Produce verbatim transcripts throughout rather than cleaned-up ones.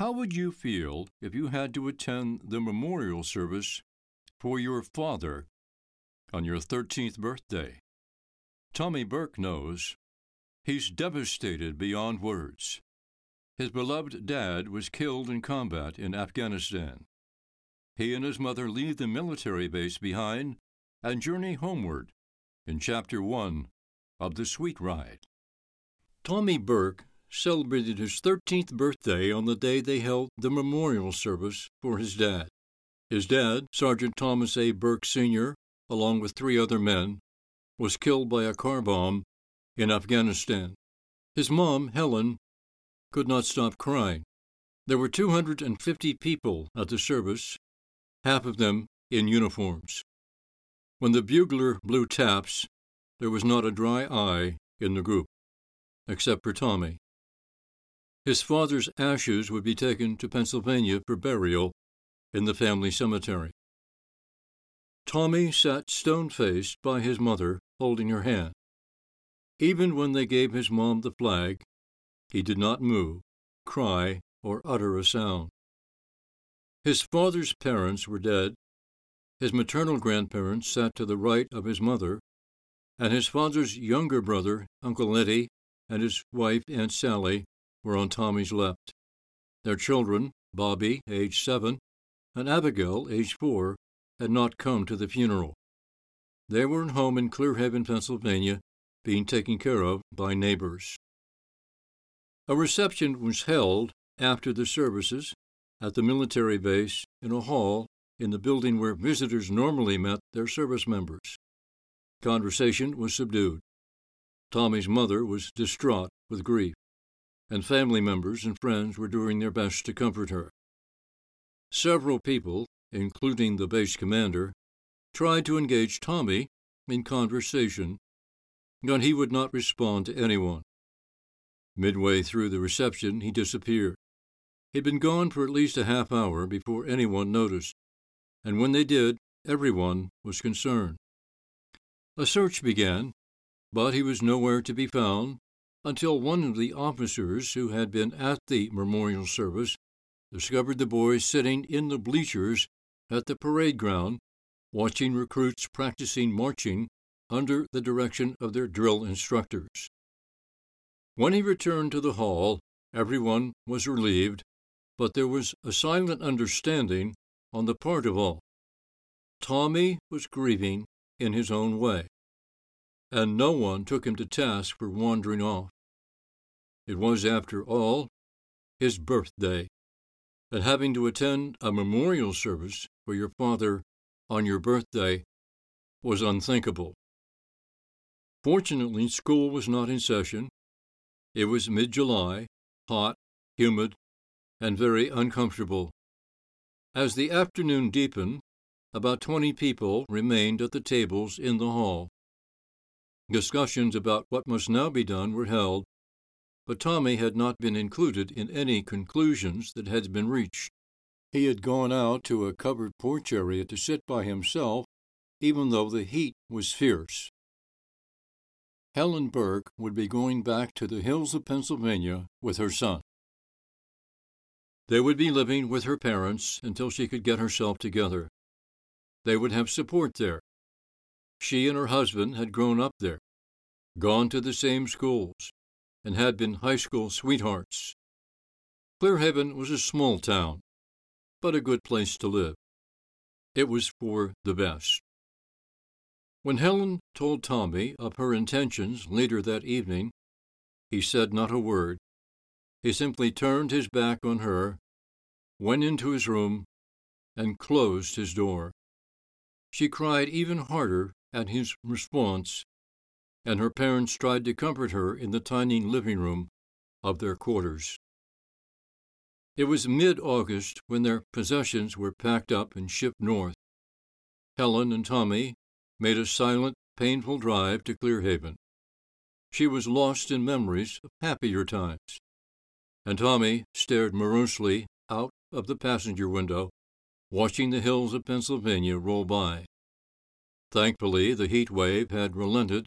How would you feel if you had to attend the memorial service for your father on your thirteenth birthday? Tommy Burke knows. He's devastated beyond words. His beloved dad was killed in combat in Afghanistan. He and his mother leave the military base behind and journey homeward in Chapter one of The Sweet Ride. Tommy Burke celebrated his thirteenth birthday on the day they held the memorial service for his dad. His dad, Sergeant Thomas A. Burke Senior, along with three other men, was killed by a car bomb in Afghanistan. His mom, Helen, could not stop crying. There were two hundred fifty people at the service, half of them in uniforms. When the bugler blew taps, there was not a dry eye in the group, except for Tommy. His father's ashes would be taken to Pennsylvania for burial in the family cemetery. Tommy sat stone-faced by his mother, holding her hand. Even when they gave his mom the flag, he did not move, cry, or utter a sound. His father's parents were dead. His maternal grandparents sat to the right of his mother, and his father's younger brother, Uncle Eddie, and his wife, Aunt Sally, were on Tommy's left. Their children, Bobby, age seven, and Abigail, age four, had not come to the funeral. They were at home in Clear Haven, Pennsylvania, being taken care of by neighbors. A reception was held after the services at the military base in a hall in the building where visitors normally met their service members. Conversation was subdued. Tommy's mother was distraught with grief, and family members and friends were doing their best to comfort her. Several people, including the base commander, tried to engage Tommy in conversation, but he would not respond to anyone. Midway through the reception, he disappeared. He'd been gone for at least a half hour before anyone noticed, and when they did, everyone was concerned. A search began, but he was nowhere to be found until one of the officers who had been at the memorial service discovered the boy sitting in the bleachers at the parade ground, watching recruits practicing marching under the direction of their drill instructors. When he returned to the hall, everyone was relieved, but there was a silent understanding on the part of all. Tommy was grieving in his own way, and no one took him to task for wandering off. It was, after all, his birthday, and having to attend a memorial service for your father on your birthday was unthinkable. Fortunately, school was not in session. It was mid-July, hot, humid, and very uncomfortable. As the afternoon deepened, about twenty people remained at the tables in the hall. Discussions about what must now be done were held, but Tommy had not been included in any conclusions that had been reached. He had gone out to a covered porch area to sit by himself, even though the heat was fierce. Helen Burke would be going back to the hills of Pennsylvania with her son. They would be living with her parents until she could get herself together. They would have support there. She and her husband had grown up there, gone to the same schools, and had been high school sweethearts. Clear Haven was a small town, but a good place to live. It was for the best. When Helen told Tommy of her intentions later that evening, he said not a word. He simply turned his back on her, went into his room, and closed his door. She cried even harder at his response, and her parents tried to comfort her in the tiny living room of their quarters. It was mid-August when their possessions were packed up and shipped north. Helen and Tommy made a silent, painful drive to Clear Haven. She was lost in memories of happier times, and Tommy stared morosely out of the passenger window, watching the hills of Pennsylvania roll by. Thankfully, the heat wave had relented,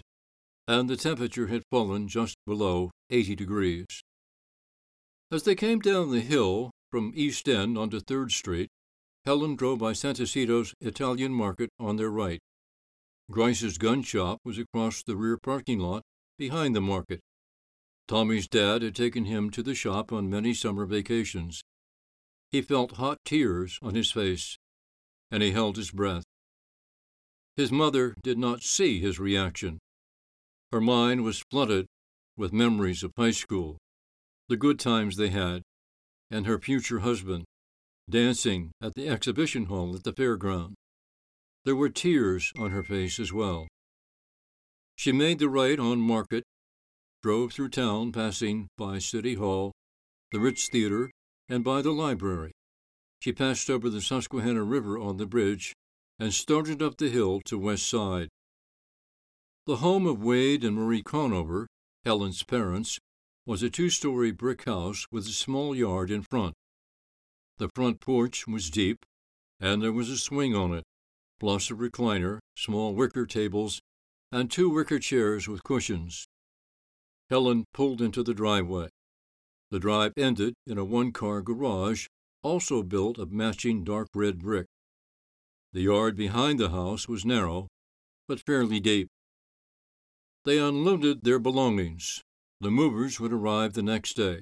and the temperature had fallen just below eighty degrees. As they came down the hill From East End onto Third Street, Helen drove by Santicito's Italian Market on their right. Grice's gun shop was across the rear parking lot, behind the market. Tommy's dad had taken him to the shop on many summer vacations. He felt hot tears on his face, and he held his breath. His mother did not see his reaction. Her mind was flooded with memories of high school, the good times they had, and her future husband, dancing at the exhibition hall at the fairground. There were tears on her face as well. She made the right on Market, drove through town, passing by City Hall, the Ritz Theater, and by the library. She passed over the Susquehanna River on the bridge and started up the hill to West Side. The home of Wade and Marie Conover, Helen's parents, was a two-story brick house with a small yard in front. The front porch was deep, and there was a swing on it, plus a recliner, small wicker tables, and two wicker chairs with cushions. Helen pulled into the driveway. The drive ended in a one-car garage, also built of matching dark red brick. The yard behind the house was narrow, but fairly deep. They unloaded their belongings. The movers would arrive the next day.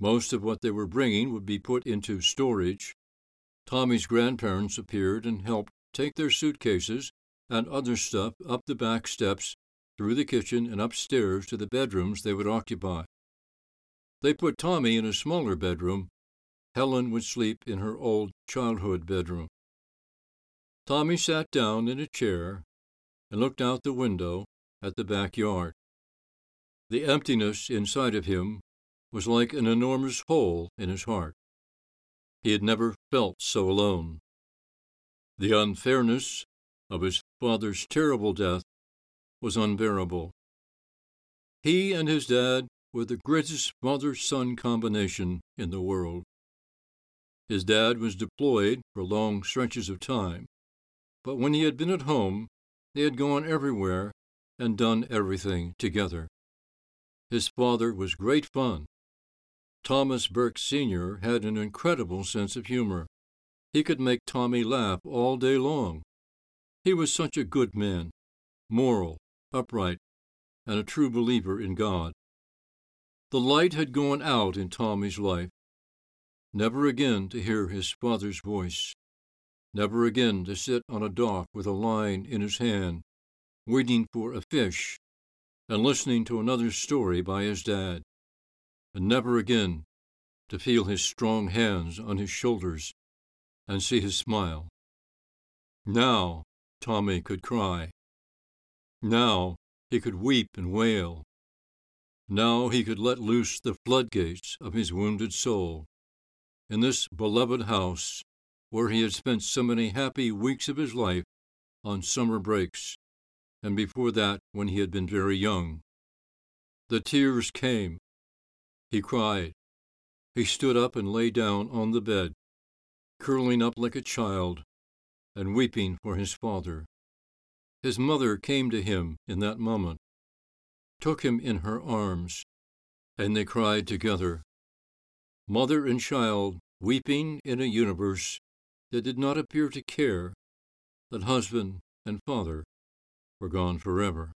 Most of what they were bringing would be put into storage. Tommy's grandparents appeared and helped take their suitcases and other stuff up the back steps, through the kitchen, and upstairs to the bedrooms they would occupy. They put Tommy in a smaller bedroom. Helen would sleep in her old childhood bedroom. Tommy sat down in a chair and looked out the window at the backyard. The emptiness inside of him was like an enormous hole in his heart. He had never felt so alone. The unfairness of his father's terrible death was unbearable. He and his dad were the greatest father-son combination in the world. His dad was deployed for long stretches of time, but when he had been at home, they had gone everywhere and done everything together. His father was great fun. Thomas Burke Senior had an incredible sense of humor. He could make Tommy laugh all day long. He was such a good man, moral, upright, and a true believer in God. The light had gone out in Tommy's life. Never again to hear his father's voice. Never again to sit on a dock with a line in his hand, waiting for a fish, and listening to another story by his dad. And never again to feel his strong hands on his shoulders and see his smile. Now Tommy could cry. Now he could weep and wail. Now he could let loose the floodgates of his wounded soul. In this beloved house, where he had spent so many happy weeks of his life on summer breaks, and before that when he had been very young. The tears came. He cried. He stood up and lay down on the bed, curling up like a child and weeping for his father. His mother came to him in that moment, took him in her arms, and they cried together. Mother and child weeping in a universe that did not appear to care that husband and father were gone forever.